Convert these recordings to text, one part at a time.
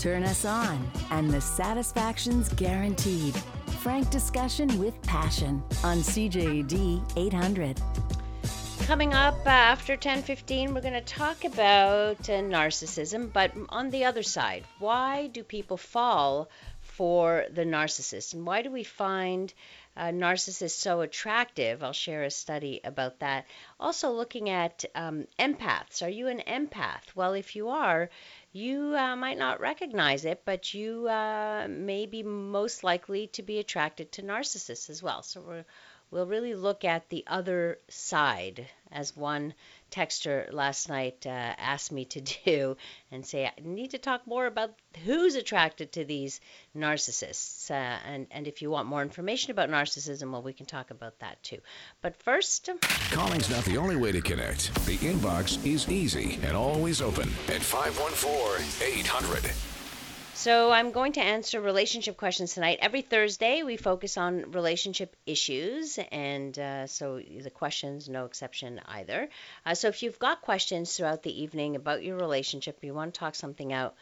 turn us on, and the satisfaction's guaranteed. Frank discussion with passion on CJAD 800. Coming up after 10:15, we're going to talk about narcissism, but on the other side, why do people fall for the narcissist, and why do we find narcissists so attractive? I'll share a study about that. Also looking at empaths. Are you an empath? Well, if you are, you might not recognize it, but you may be most likely to be attracted to narcissists as well. So we'll really look at the other side, as one texter last night asked me to do, and say, I need to talk more about who's attracted to these narcissists. And if you want more information about narcissism, well, we can talk about that too. But first... Calling's not the only way to connect. The inbox is easy and always open at 514-800. So I'm going to answer relationship questions tonight. Every Thursday, we focus on relationship issues, and so the questions, no exception either. So if you've got questions throughout the evening about your relationship, you want to talk something out,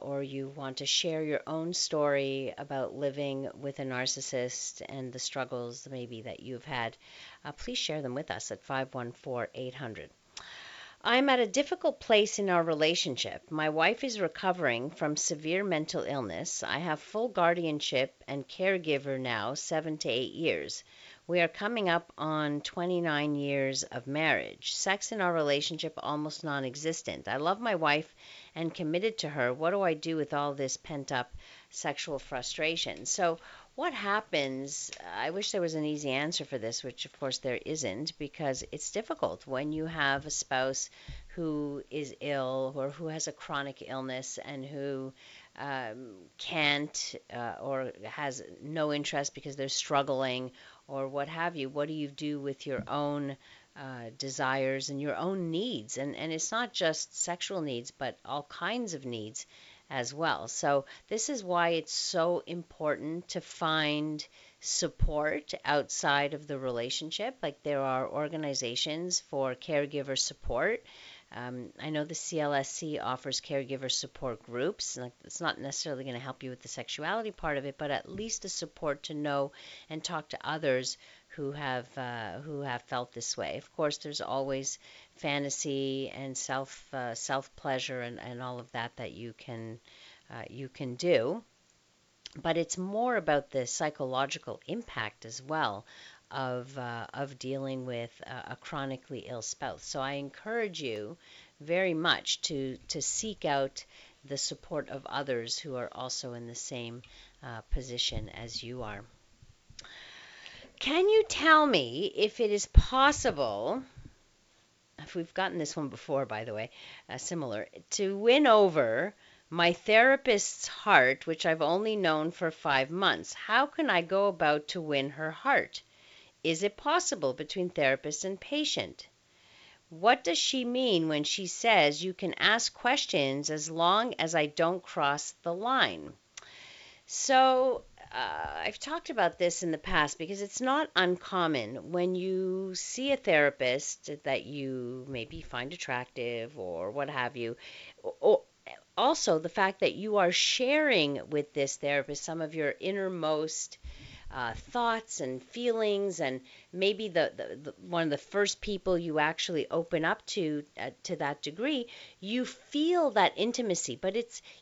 or you want to share your own story about living with a narcissist and the struggles maybe that you've had, please share them with us at 514-800. I'm at a difficult place in our relationship. My wife is recovering from severe mental illness. I have full guardianship and caregiver now, 7 to 8 years. We are coming up on 29 years of marriage. Sex in our relationship almost non-existent. I love my wife and committed to her. What do I do with all this pent-up sexual frustration? So what happens? I wish there was an easy answer for this, which of course there isn't, because it's difficult when you have a spouse who is ill or who has a chronic illness and who can't or has no interest because they're struggling or what have you. What do you do with your own desires and your own needs? And it's not just sexual needs, but all kinds of needs as well. So this is why it's so important to find support outside of the relationship. Like, there are organizations for caregiver support. I know the CLSC offers caregiver support groups. Like, it's not necessarily going to help you with the sexuality part of it, but at least the support to know and talk to others who have felt this way. Of course, there's always fantasy and self pleasure and all of that you can do, but it's more about the psychological impact as well of dealing with a chronically ill spouse. So I encourage you very much to seek out the support of others who are also in the same position as you are. Can you tell me if it is possible, if we've gotten this one before, by the way, similar, to win over my therapist's heart, which I've only known for 5 months? How can I go about to win her heart? Is it possible between therapist and patient? What does she mean when she says you can ask questions as long as I don't cross the line? So I've talked about this in the past because it's not uncommon when you see a therapist that you maybe find attractive or what have you, or also the fact that you are sharing with this therapist some of your innermost thoughts and feelings, and maybe the one of the first people you actually open up to that degree, you feel that intimacy. But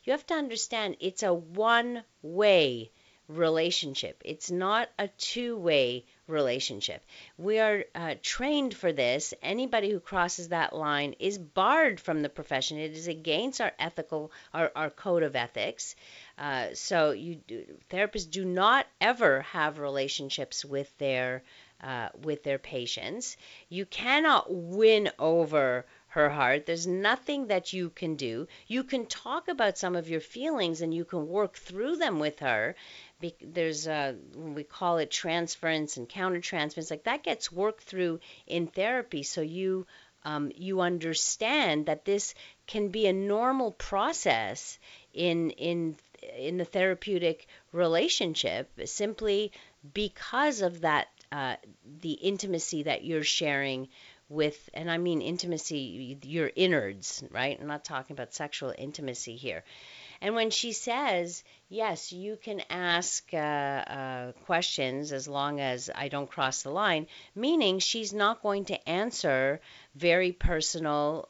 you have to understand it's a one-way relationship. It's not a two-way relationship. We are trained for this. Anybody who crosses that line is barred from the profession. It is against our code of ethics. So therapists do not ever have relationships with their patients. You cannot win over her heart. There's nothing that you can do. You can talk about some of your feelings and you can work through them with her. There's we call it transference and countertransference. Like, that gets worked through in therapy, so you understand that this can be a normal process in the therapeutic relationship, simply because of that the intimacy that you're sharing with, and I mean intimacy, your innards, right? I'm not talking about sexual intimacy here. And when she says, yes, you can ask questions as long as I don't cross the line, meaning she's not going to answer very personal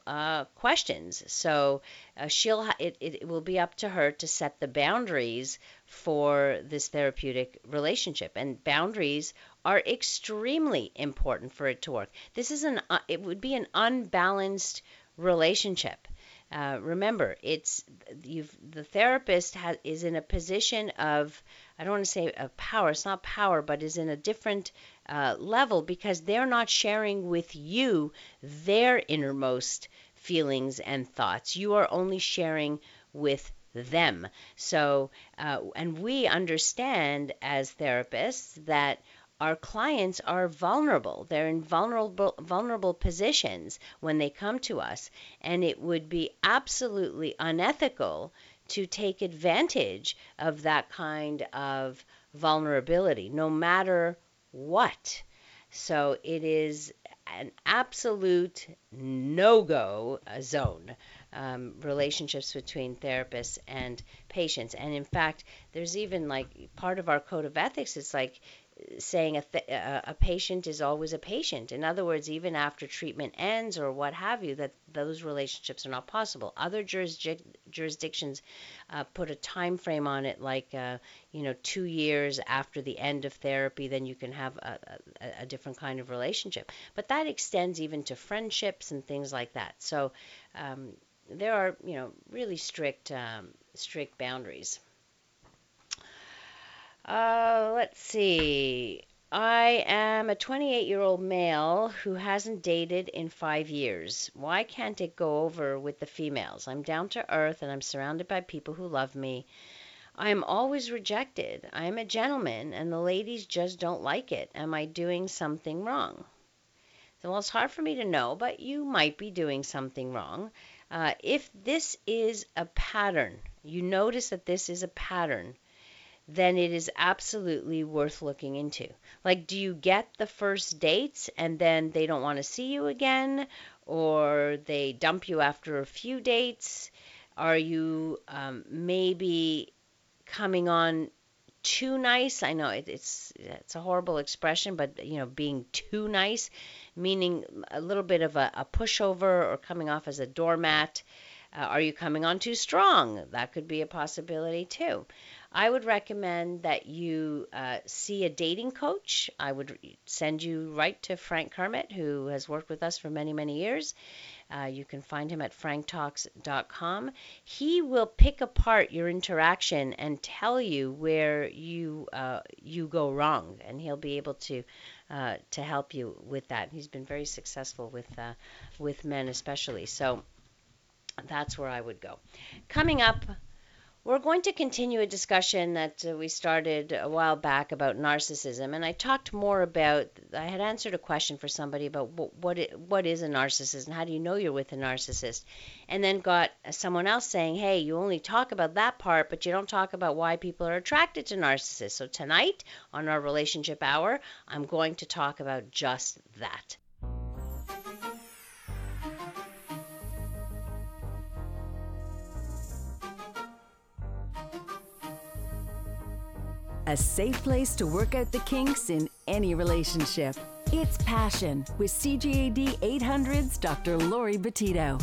questions. So it will be up to her to set the boundaries for this therapeutic relationship. And boundaries are extremely important for it to work. This is it would be an unbalanced relationship. Remember, the therapist is in a position of, I don't want to say of power, it's not power, but is in a different level, because they're not sharing with you their innermost feelings and thoughts. You are only sharing with them. So, and we understand as therapists that our clients are vulnerable. They're in vulnerable positions when they come to us, and it would be absolutely unethical to take advantage of that kind of vulnerability, no matter what. So it is an absolute no-go zone, relationships between therapists and patients. And in fact, there's even like part of our code of ethics, it's like saying a patient is always a patient. In other words, even after treatment ends or what have you, that those relationships are not possible. Other jurisdictions put a time frame on it, like 2 years after the end of therapy, then you can have a different kind of relationship. But that extends even to friendships and things like that. So there are really strict boundaries. Let's see. I am a 28-year-old male who hasn't dated in 5 years. Why can't it go over with the females? I'm down to earth and I'm surrounded by people who love me. I am always rejected. I am a gentleman and the ladies just don't like it. Am I doing something wrong? So, well, it's hard for me to know, but you might be doing something wrong. If this is a pattern, you notice that this is a pattern, then it is absolutely worth looking into. Like, do you get the first dates and then they don't want to see you again, or they dump you after a few dates? Are you maybe coming on too nice? I know it's a horrible expression, but being too nice, meaning a little bit of a pushover or coming off as a doormat. Are you coming on too strong? That could be a possibility too. I would recommend that you see a dating coach. I would send you right to Frank Kermit, who has worked with us for many, many years. You can find him at franktalks.com. He will pick apart your interaction and tell you where you go wrong, and he'll be able to help you with that. He's been very successful with men especially. So that's where I would go. Coming up, we're going to continue a discussion that we started a while back about narcissism, and I talked more about, I had answered a question for somebody about what is a narcissist and how do you know you're with a narcissist, and then got someone else saying, hey, you only talk about that part, but you don't talk about why people are attracted to narcissists. So tonight on our Relationship Hour, I'm going to talk about just that. A safe place to work out the kinks in any relationship. It's Passion with CJAD 800's Dr. Laurie Betito.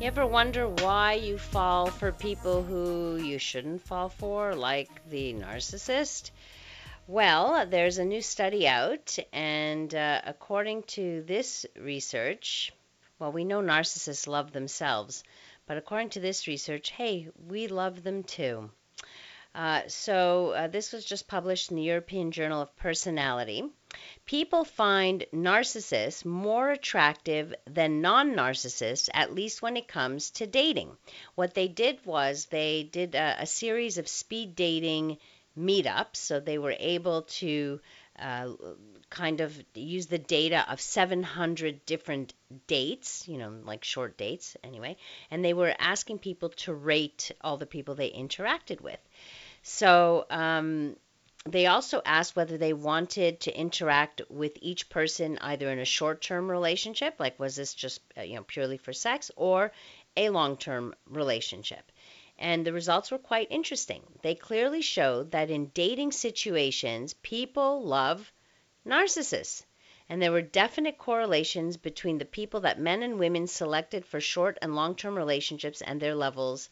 You ever wonder why you fall for people who you shouldn't fall for, like the narcissist? Well, there's a new study out, and according to this research, well, we know narcissists love themselves, but according to this research, hey, we love them too. So this was just published in the European Journal of Personality. People find narcissists more attractive than non-narcissists, at least when it comes to dating. What they did was they did a series of speed dating meetups, so they were able to kind of use the data of 700 different dates, like short dates anyway, and they were asking people to rate all the people they interacted with. So they also asked whether they wanted to interact with each person either in a short-term relationship, like was this just purely for sex, or a long-term relationship. and the results were quite interesting. They clearly showed that in dating situations, people love narcissists, and there were definite correlations between the people that men and women selected for short and long-term relationships and their levels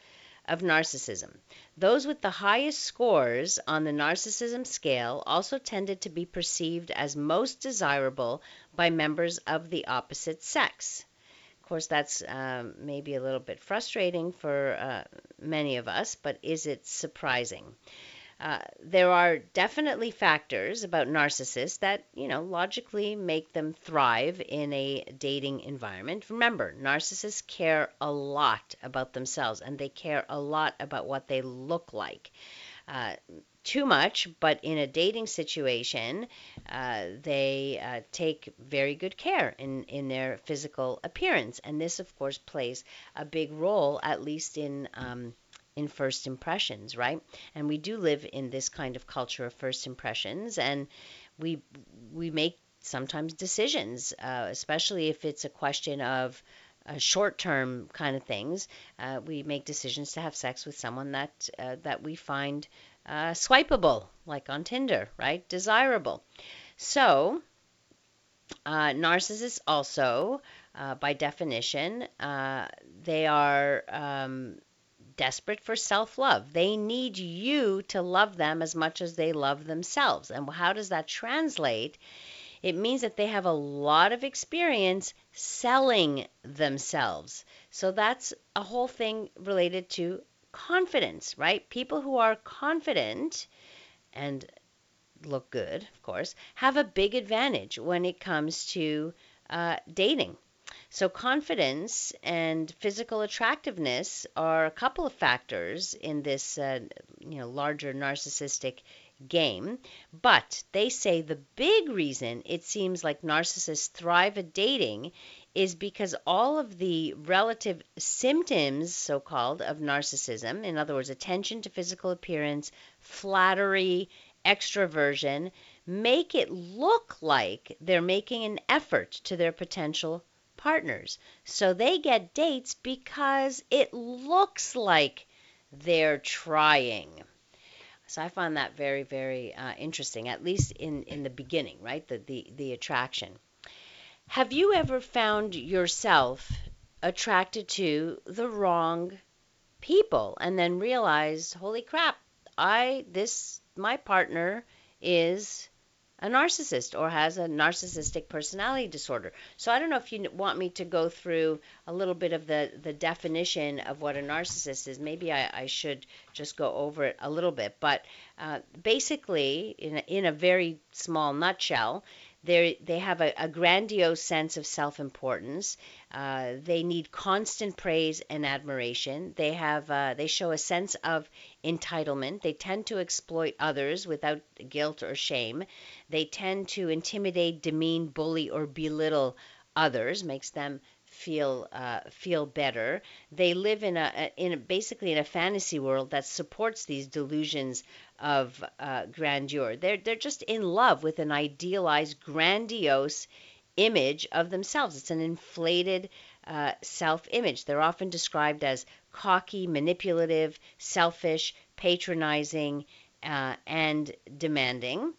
of narcissism. Those with the highest scores on the narcissism scale also tended to be perceived as most desirable by members of the opposite sex. Of course, that's maybe a little bit frustrating for many of us, but is it surprising? There are definitely factors about narcissists that, logically make them thrive in a dating environment. Remember, narcissists care a lot about themselves, and they care a lot about what they look like. Too much, but in a dating situation, they take very good care in their physical appearance. And this, of course, plays a big role, at least in first impressions, right? And we do live in this kind of culture of first impressions, and we make sometimes decisions, especially if it's a question of short-term kind of things. We make decisions to have sex with someone that we find swipeable, like on Tinder, right? Desirable. So narcissists also, by definition, they are desperate for self-love. They need you to love them as much as they love themselves. And how does that translate? It means that they have a lot of experience selling themselves. So that's a whole thing related to confidence, right? People who are confident and look good, of course, have a big advantage when it comes to dating. So confidence and physical attractiveness are a couple of factors in this larger narcissistic game. But they say the big reason it seems like narcissists thrive at dating is because all of the relative symptoms, so-called, of narcissism, in other words, attention to physical appearance, flattery, extroversion, make it look like they're making an effort to their potential partners. So they get dates because it looks like they're trying. So I find that very, very interesting, at least in the beginning, right? The attraction. Have you ever found yourself attracted to the wrong people and then realized, holy crap, my partner is a narcissist or has a narcissistic personality disorder? So I don't know if you want me to go through a little bit of the definition of what a narcissist is. Maybe I should just go over it a little bit. But basically, in a very small nutshell, they have a grandiose sense of self-importance. They need constant praise and admiration. They show a sense of entitlement. They tend to exploit others without guilt or shame. They tend to intimidate, demean, bully, or belittle others, makes them feel better. They live basically in a fantasy world that supports these delusions of grandeur. They're just in love with an idealized, grandiose image of themselves. It's an inflated self-image. They're often described as cocky, manipulative, selfish, patronizing, and demanding.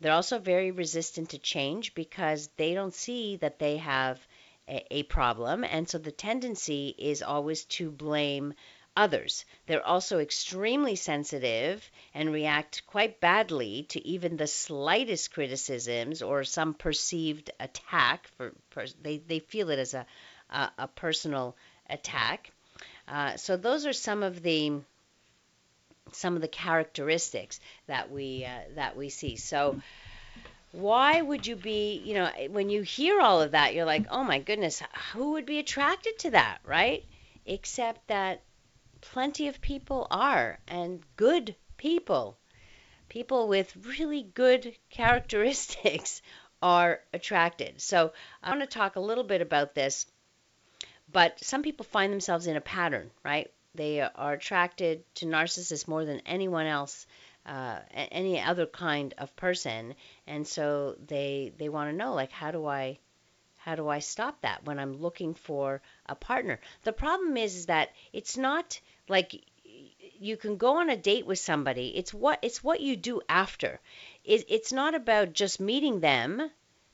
They're also very resistant to change because they don't see that they have a problem, and so the tendency is always to blame others. They're also extremely sensitive and react quite badly to even the slightest criticisms or some perceived attack. They feel it as a personal attack. So those are some of the characteristics that we see. So why would you be, when you hear all of that, you're like, oh my goodness, who would be attracted to that, right? Except that plenty of people are, and good people with really good characteristics are attracted. So I want to talk a little bit about this, but some people find themselves in a pattern, right? They are attracted to narcissists more than anyone else, any other kind of person, and so they want to know, like, how do I stop that when I'm looking for a partner? The problem is that it's not like you can go on a date with somebody. It's what you do after. It's not about just meeting them,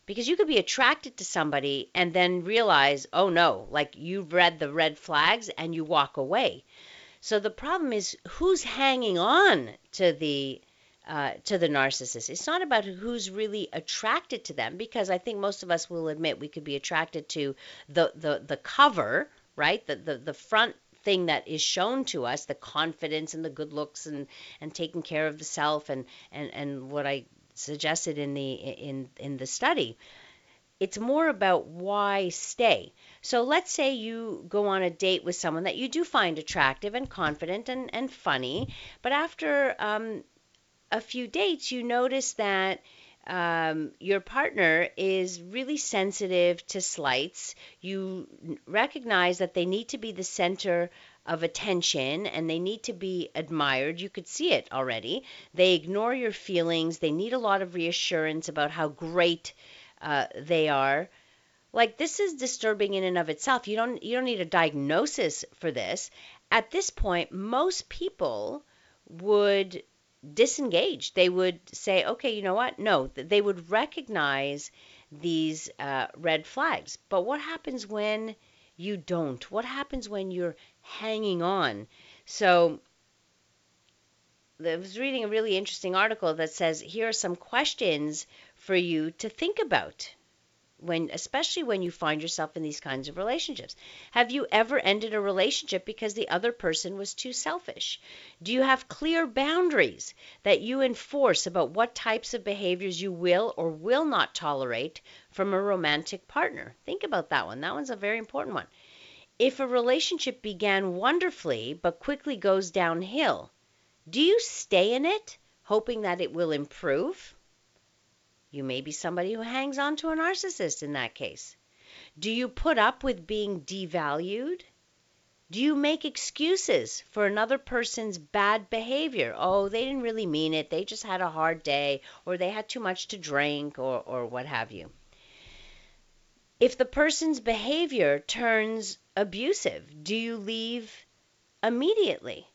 because you could be attracted to somebody and then realize, oh no, like you've read the red flags and you walk away. So the problem is who's hanging on to the narcissist. It's not about who's really attracted to them, because I think most of us will admit we could be attracted to the cover, right? The front thing that is shown to us, the confidence and the good looks and taking care of the self and what I suggested in the study. It's more about why stay. So let's say you go on a date with someone that you do find attractive and confident and funny, but after a few dates, you notice that your partner is really sensitive to slights. You recognize that they need to be the center of attention and they need to be admired. You could see it already. They ignore your feelings. They need a lot of reassurance about how great they are. Like, this is disturbing in and of itself. You don't need a diagnosis for this. At this point, most people would disengage. They would say, okay, you know what? No, they would recognize these red flags. But what happens when you don't? What happens when you're hanging on? So I was reading a really interesting article that says, here are some questions for you to think about, especially when you find yourself in these kinds of relationships. Have you ever ended a relationship because the other person was too selfish? Do you have clear boundaries that you enforce about what types of behaviors you will or will not tolerate from a romantic partner? Think about that one. That one's a very important one. If a relationship began wonderfully but quickly goes downhill, do you stay in it hoping that it will improve? You may be somebody who hangs on to a narcissist in that case. Do you put up with being devalued? Do you make excuses for another person's bad behavior? Oh, they didn't really mean it. They just had a hard day, or they had too much to drink, or what have you. If the person's behavior turns abusive, do you leave immediately?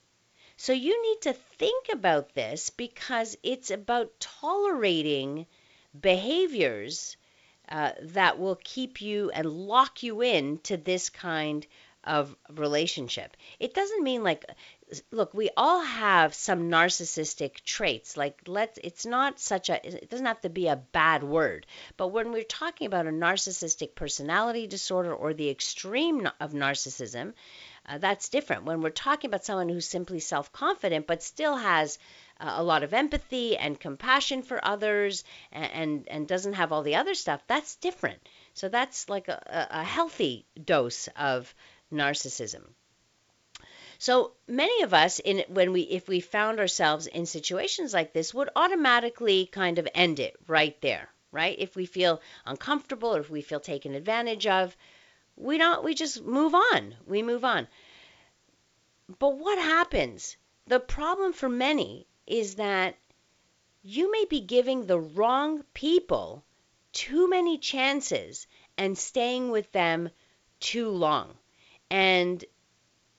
So you need to think about this, because it's about tolerating behaviors that will keep you and lock you in to this kind of relationship. It doesn't mean, like, look, we all have some narcissistic traits. Like, it's not such a, it doesn't have to be a bad word. But when we're talking about a narcissistic personality disorder or the extreme of narcissism, that's different. When we're talking about someone who's simply self-confident but still has a lot of empathy and compassion for others and doesn't have all the other stuff, that's different. So that's like a healthy dose of narcissism. So many of us, if we found ourselves in situations like this, would automatically kind of end it right there, right? If we feel uncomfortable or if we feel taken advantage of, we just move on. We move on. But what happens? The problem for many is that you may be giving the wrong people too many chances and staying with them too long. And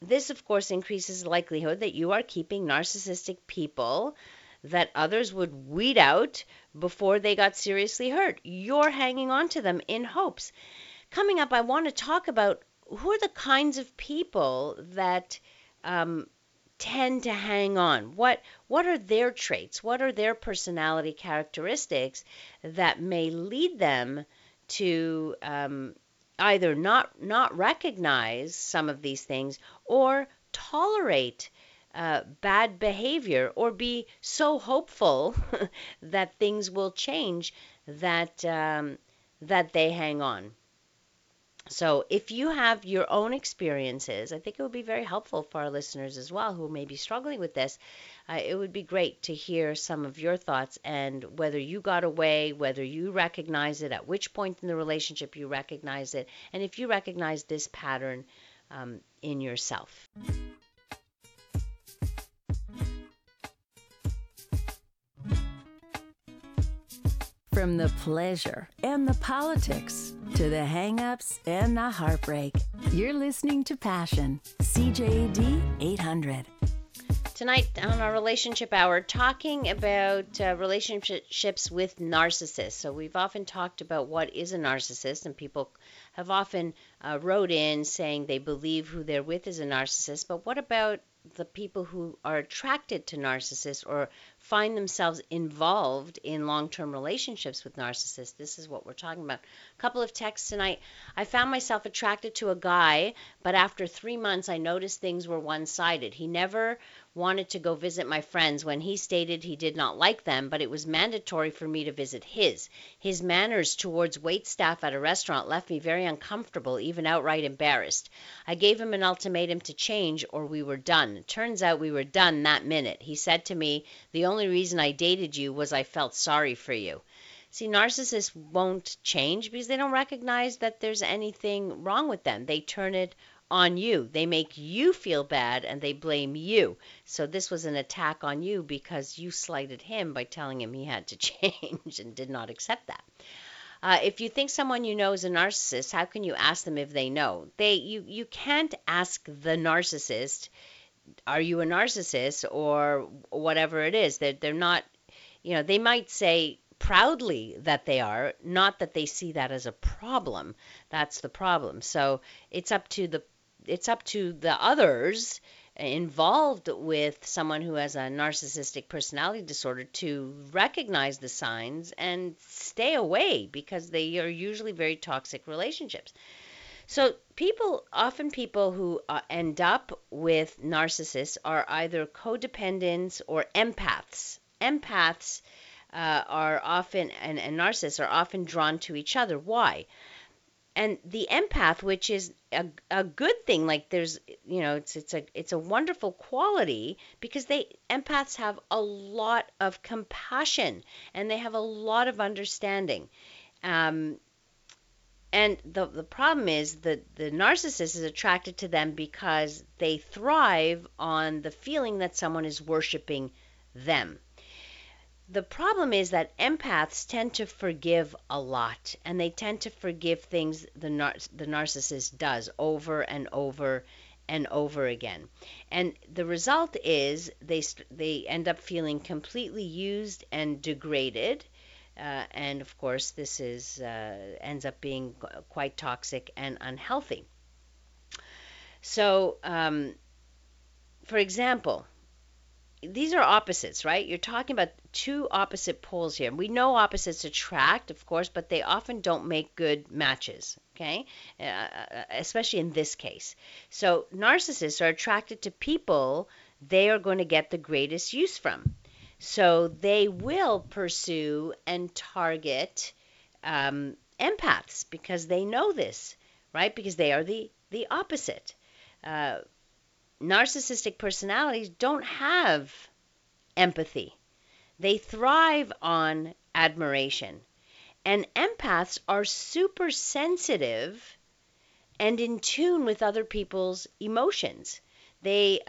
this, of course, increases the likelihood that you are keeping narcissistic people that others would weed out before they got seriously hurt. You're hanging on to them in hopes. Coming up, I want to talk about who are the kinds of people that tend to hang on. What are their traits? What are their personality characteristics that may lead them to either not recognize some of these things or tolerate bad behavior, or be so hopeful that things will change that they hang on. So if you have your own experiences, I think it would be very helpful for our listeners as well who may be struggling with this. It would be great to hear some of your thoughts and whether you got away, whether you recognize it, at which point in the relationship you recognize it, and if you recognize this pattern in yourself. From the pleasure and the politics to the hang-ups and the heartbreak, you're listening to Passion, CJAD 800. tonight on our Relationship Hour, talking about relationships with narcissists. So we've often talked about what is a narcissist, and people have often wrote in saying they believe who they're with is a narcissist. But what about the people who are attracted to narcissists or find themselves involved in long-term relationships with narcissists? This is what we're talking about. A couple of texts tonight. I found myself attracted to a guy, but after 3 months, I noticed things were one-sided. He never wanted to go visit my friends when he stated he did not like them, but it was mandatory for me to visit his. His manners towards waitstaff at a restaurant left me very uncomfortable, even outright embarrassed. I gave him an ultimatum to change or we were done. It turns out we were done that minute. He said to me, the only reason I dated you was I felt sorry for you. See, narcissists won't change because they don't recognize that there's anything wrong with them. They turn it on you. They make you feel bad and they blame you. So this was an attack on you because you slighted him by telling him he had to change and did not accept that. If you think someone you know is a narcissist, how can you ask them if they know? You can't ask the narcissist, are you a narcissist, or whatever it is. They're not, they might say proudly that they are, not that they see that as a problem. That's the problem. So it's up to the others involved with someone who has a narcissistic personality disorder to recognize the signs and stay away, because they are usually very toxic relationships. So people who end up with narcissists are either codependents or empaths. Empaths are often, and narcissists are often drawn to each other. Why? And the empath, which is a good thing, like there's, it's a wonderful quality, because empaths have a lot of compassion and they have a lot of understanding. And the problem is that the narcissist is attracted to them because they thrive on the feeling that someone is worshiping them. The problem is that empaths tend to forgive a lot, and they tend to forgive things the narcissist does over and over and over again. And the result is they end up feeling completely used and degraded. And of course, this is ends up being quite toxic and unhealthy. So, for example, these are opposites, right? You're talking about two opposite poles here. We know opposites attract, of course, but they often don't make good matches, okay? Especially in this case. So narcissists are attracted to people they are going to get the greatest use from. So they will pursue and target empaths because they know this, right? Because they are the opposite. Narcissistic personalities don't have empathy. They thrive on admiration. And empaths are super sensitive and in tune with other people's emotions. They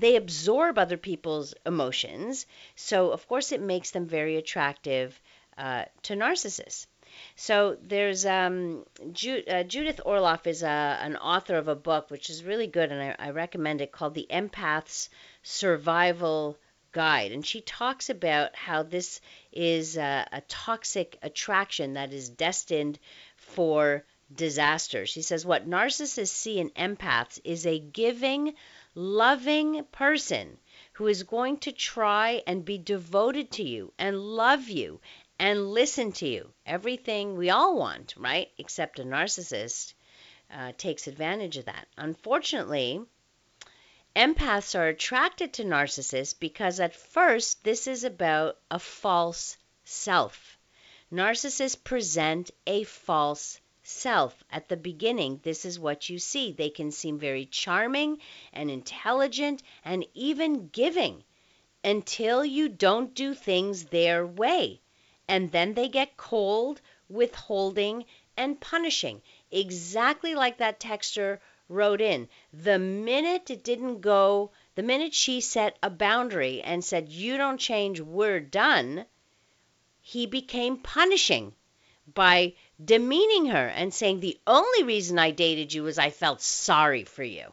absorb other people's emotions. So, of course, it makes them very attractive to narcissists. So there's Judith Orloff is an author of a book which is really good, and I recommend it, called The Empaths Survival Guide. And she talks about how this is a toxic attraction that is destined for disaster. She says what narcissists see in empaths is a giving, loving person who is going to try and be devoted to you and love you and listen to you. Everything we all want, right? Except a narcissist takes advantage of that. Unfortunately, empaths are attracted to narcissists because at first this is about a false self. Narcissists present a false self. At the beginning, this is what you see. They can seem very charming and intelligent and even giving until you don't do things their way. And then they get cold, withholding, and punishing. Exactly like that texter wrote in. The minute it didn't go, the minute she set a boundary and said, you don't change, we're done, he became punishing by demeaning her and saying, the only reason I dated you was I felt sorry for you.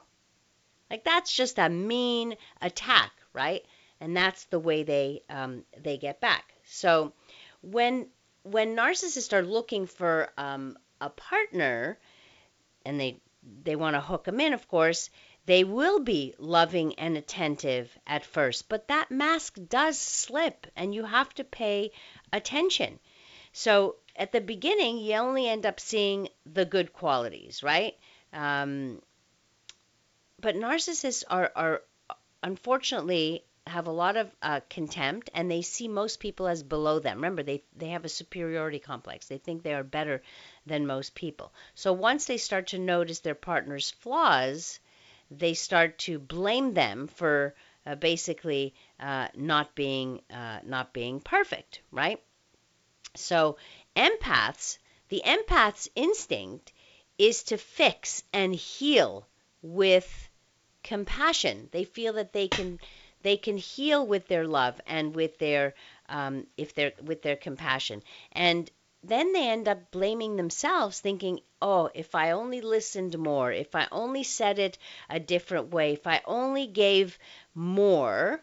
Like, that's just a mean attack, right? And that's the way they get back. So when narcissists are looking for a partner, and they want to hook them in, of course, they will be loving and attentive at first, but that mask does slip, and you have to pay attention. So at the beginning, you only end up seeing the good qualities, right? But narcissists are unfortunately have a lot of contempt, and they see most people as below them. Remember, they have a superiority complex. They think they are better than most people. So once they start to notice their partner's flaws, they start to blame them for not being perfect, right? So the empath's instinct is to fix and heal with compassion. They feel that they can heal with their love and with their compassion. And then they end up blaming themselves, thinking, oh, if I only listened more, if I only said it a different way, if I only gave more.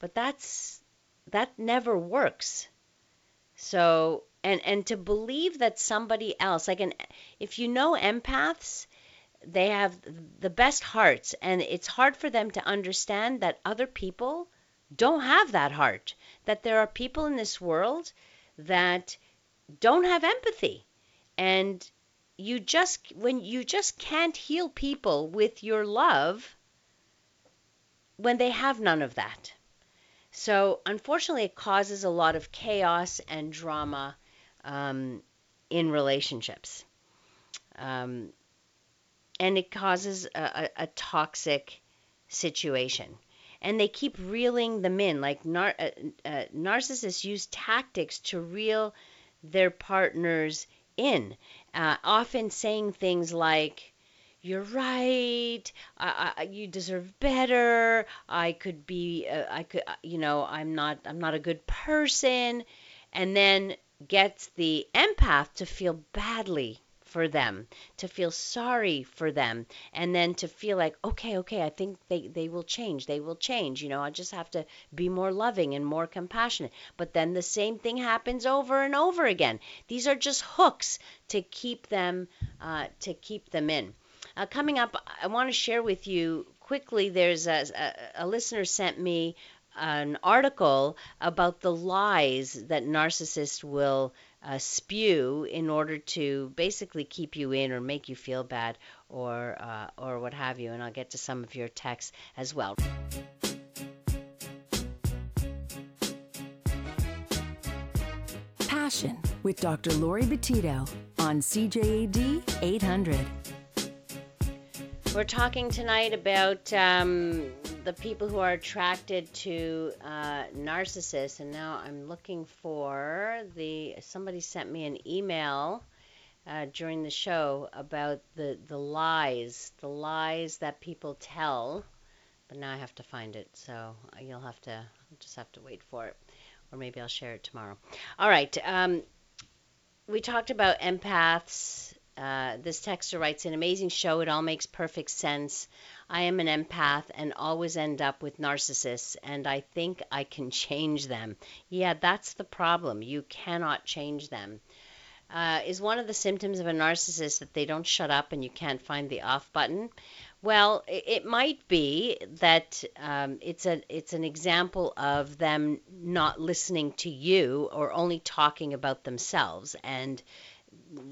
But that never works. So, and to believe that somebody else, if you know empaths, they have the best hearts, and it's hard for them to understand that other people don't have that heart, that there are people in this world that don't have empathy. And you just can't heal people with your love when they have none of that. So unfortunately, it causes a lot of chaos and drama in relationships. And it causes a toxic situation. And they keep reeling them in. Like narcissists use tactics to reel their partners in, often saying things like, "You're right. You deserve better. I'm not a good person," and then gets the empath to feel badly for them, to feel sorry for them, and then to feel like, okay, I think they will change, I just have to be more loving and more compassionate. But then the same thing happens over and over again. These are just hooks to keep them in. Coming up, I want to share with you quickly, there's a listener sent me an article about the lies that narcissists will spew in order to basically keep you in or make you feel bad or what have you. And I'll get to some of your texts as well. Passion with Dr. Laurie Betito on CJAD 800. We're talking tonight about the people who are attracted to narcissists, and now I'm looking for somebody sent me an email during the show about the lies that people tell, but now I have to find it, so I'll just have to wait for it, or maybe I'll share it tomorrow. All right, we talked about empaths. This texter writes, an amazing show. It all makes perfect sense. I am an empath and always end up with narcissists, and I think I can change them. Yeah, that's the problem. You cannot change them. Is one of the symptoms of a narcissist that they don't shut up and you can't find the off button? Well, it might be that it's an example of them not listening to you or only talking about themselves, and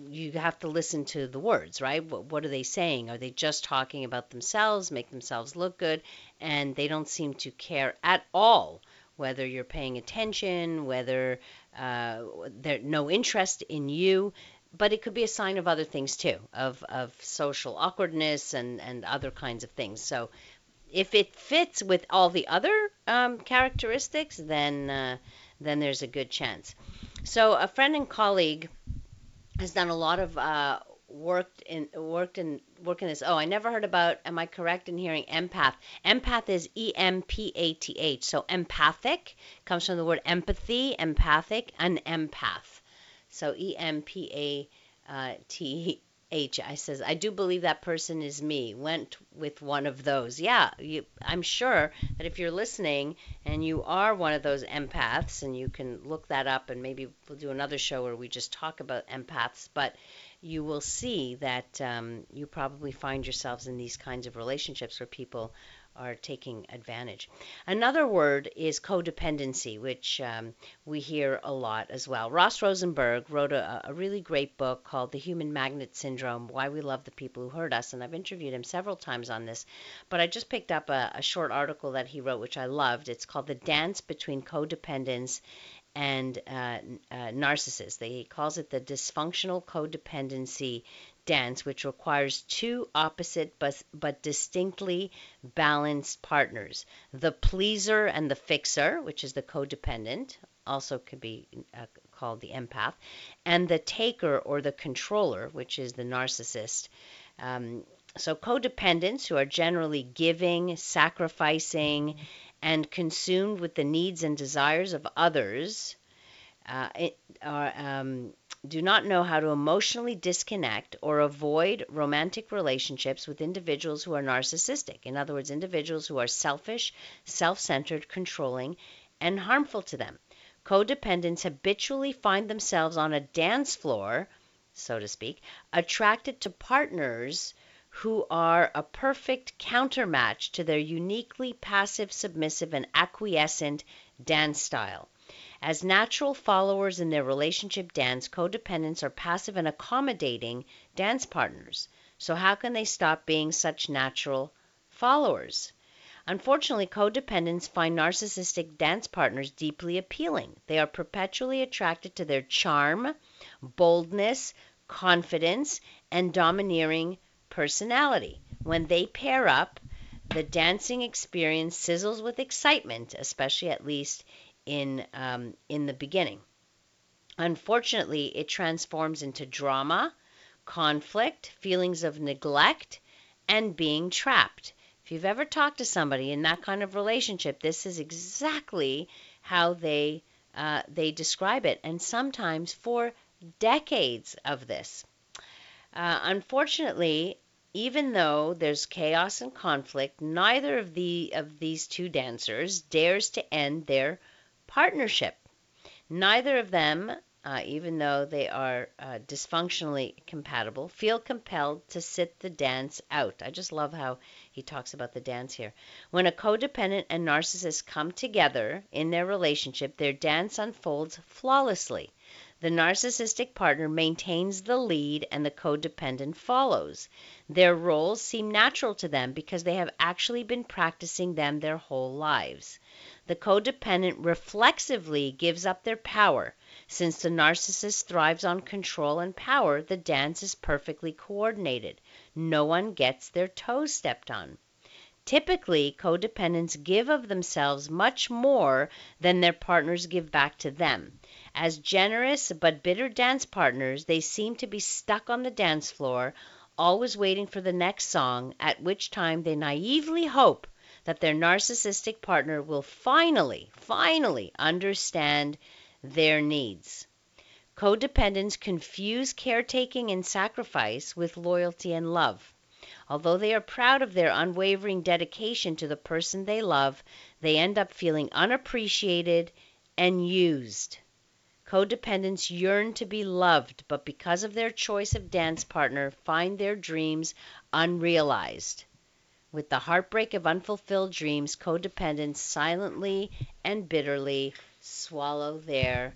you have to listen to the words, right? What are they saying? Are they just talking about themselves, make themselves look good, and they don't seem to care at all whether you're paying attention, whether there's no interest in you? But it could be a sign of other things too, of social awkwardness and other kinds of things. So if it fits with all the other characteristics, then there's a good chance. So a friend and colleague has done a lot of work in this. Oh, I never heard about. Am I correct in hearing empath? Empath is EMPATH. So empathic comes from the word empathy, empathic, and empath. So EMPATH. H. I says, I do believe that person is me. Went with one of those. Yeah, I'm sure that if you're listening and you are one of those empaths, and you can look that up, and maybe we'll do another show where we just talk about empaths, but you will see that you probably find yourselves in these kinds of relationships where people are taking advantage. Another word is codependency, which we hear a lot as well. Ross Rosenberg wrote a really great book called The Human Magnet Syndrome, Why We Love the People Who Hurt Us, and I've interviewed him several times on this, but I just picked up a short article that he wrote, which I loved. It's called The Dance Between Codependence and Narcissists. He calls it the dysfunctional codependency dance, which requires two opposite but distinctly balanced partners, the pleaser and the fixer, which is the codependent, also could be called the empath, and the taker or the controller, which is the narcissist. So codependents, who are generally giving, sacrificing, and consumed with the needs and desires of others, do not know how to emotionally disconnect or avoid romantic relationships with individuals who are narcissistic. In other words, individuals who are selfish, self-centered, controlling, and harmful to them. Codependents habitually find themselves on a dance floor, so to speak, attracted to partners who are a perfect countermatch to their uniquely passive, submissive, and acquiescent dance style. As natural followers in their relationship dance, codependents are passive and accommodating dance partners. So how can they stop being such natural followers? Unfortunately, codependents find narcissistic dance partners deeply appealing. They are perpetually attracted to their charm, boldness, confidence, and domineering personality. When they pair up, the dancing experience sizzles with excitement, especially at least in the beginning. Unfortunately, it transforms into drama, conflict, feelings of neglect, and being trapped. If you've ever talked to somebody in that kind of relationship, this is exactly how they describe it, and sometimes for decades of this. Unfortunately, even though there's chaos and conflict, neither of these two dancers dares to end their partnership. Neither of them, even though they are dysfunctionally compatible, feel compelled to sit the dance out. I just love how he talks about the dance here. When a codependent and narcissist come together in their relationship, their dance unfolds flawlessly. The narcissistic partner maintains the lead and the codependent follows. Their roles seem natural to them because they have actually been practicing them their whole lives. The codependent reflexively gives up their power. Since the narcissist thrives on control and power, the dance is perfectly coordinated. No one gets their toes stepped on. Typically, codependents give of themselves much more than their partners give back to them. As generous but bitter dance partners, they seem to be stuck on the dance floor, always waiting for the next song, at which time they naively hope that their narcissistic partner will finally understand their needs. Codependents confuse caretaking and sacrifice with loyalty and love. Although they are proud of their unwavering dedication to the person they love, they end up feeling unappreciated and used. Codependents yearn to be loved, but because of their choice of dance partner, find their dreams unrealized. With the heartbreak of unfulfilled dreams, codependents silently and bitterly swallow their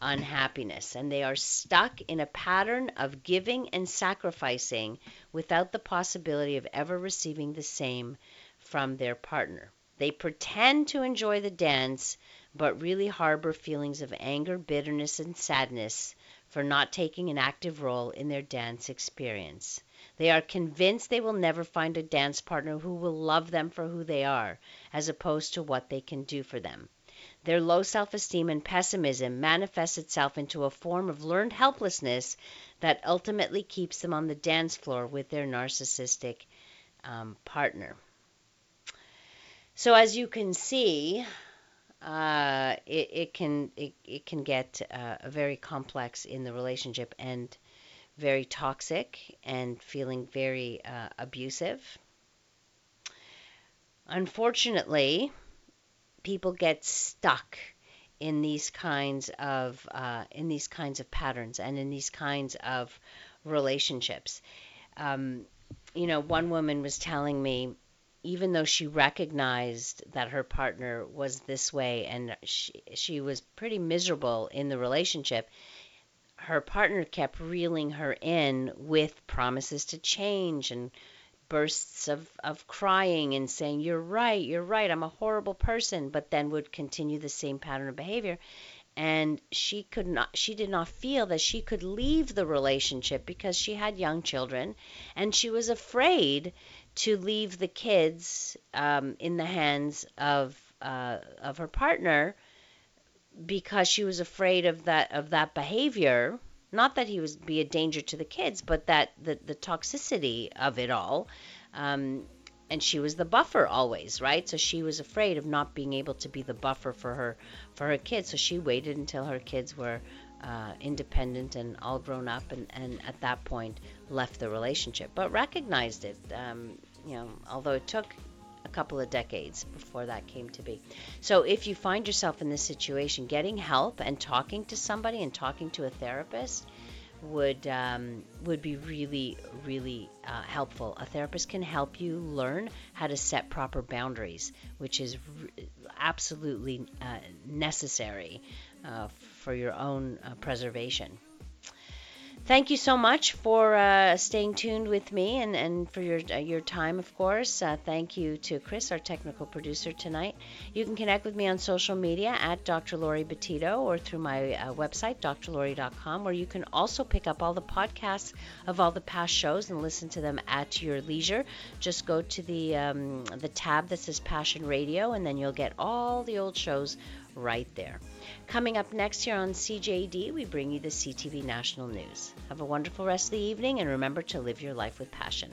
unhappiness, and they are stuck in a pattern of giving and sacrificing without the possibility of ever receiving the same from their partner. They pretend to enjoy the dance, but really harbor feelings of anger, bitterness, and sadness for not taking an active role in their dance experience. They are convinced they will never find a dance partner who will love them for who they are, as opposed to what they can do for them. Their low self-esteem and pessimism manifests itself into a form of learned helplessness that ultimately keeps them on the dance floor with their narcissistic partner. So as you can see, it can get very complex in the relationship, and very toxic and feeling very abusive. Unfortunately, people get stuck in these kinds of patterns and in these kinds of relationships. One woman was telling me, even though she recognized that her partner was this way and she was pretty miserable in the relationship, her partner kept reeling her in with promises to change and bursts of crying and saying, you're right, I'm a horrible person, but then would continue the same pattern of behavior. And she did not feel that she could leave the relationship because she had young children, and she was afraid to leave the kids in the hands of her partner because she was afraid of that behavior. Not that he would be a danger to the kids, but that the toxicity of it all. And she was the buffer always, right? So she was afraid of not being able to be the buffer for her kids. So she waited until her kids were independent and all grown up, and at that point left the relationship, but recognized it, although it took a couple of decades before that came to be. So if you find yourself in this situation, getting help and talking to somebody and talking to a therapist would be really, really helpful. A therapist can help you learn how to set proper boundaries, which is absolutely necessary for your own preservation. Thank you so much for staying tuned with me and for your time, of course. Thank you to Chris, our technical producer tonight. You can connect with me on social media at Dr. Laurie Betito or through my website, DrLaurie.com, where you can also pick up all the podcasts of all the past shows and listen to them at your leisure. Just go to the tab that says Passion Radio, and then you'll get all the old shows right there. Coming up next here on CJAD, we bring you the CTV National News. Have a wonderful rest of the evening, and remember to live your life with passion.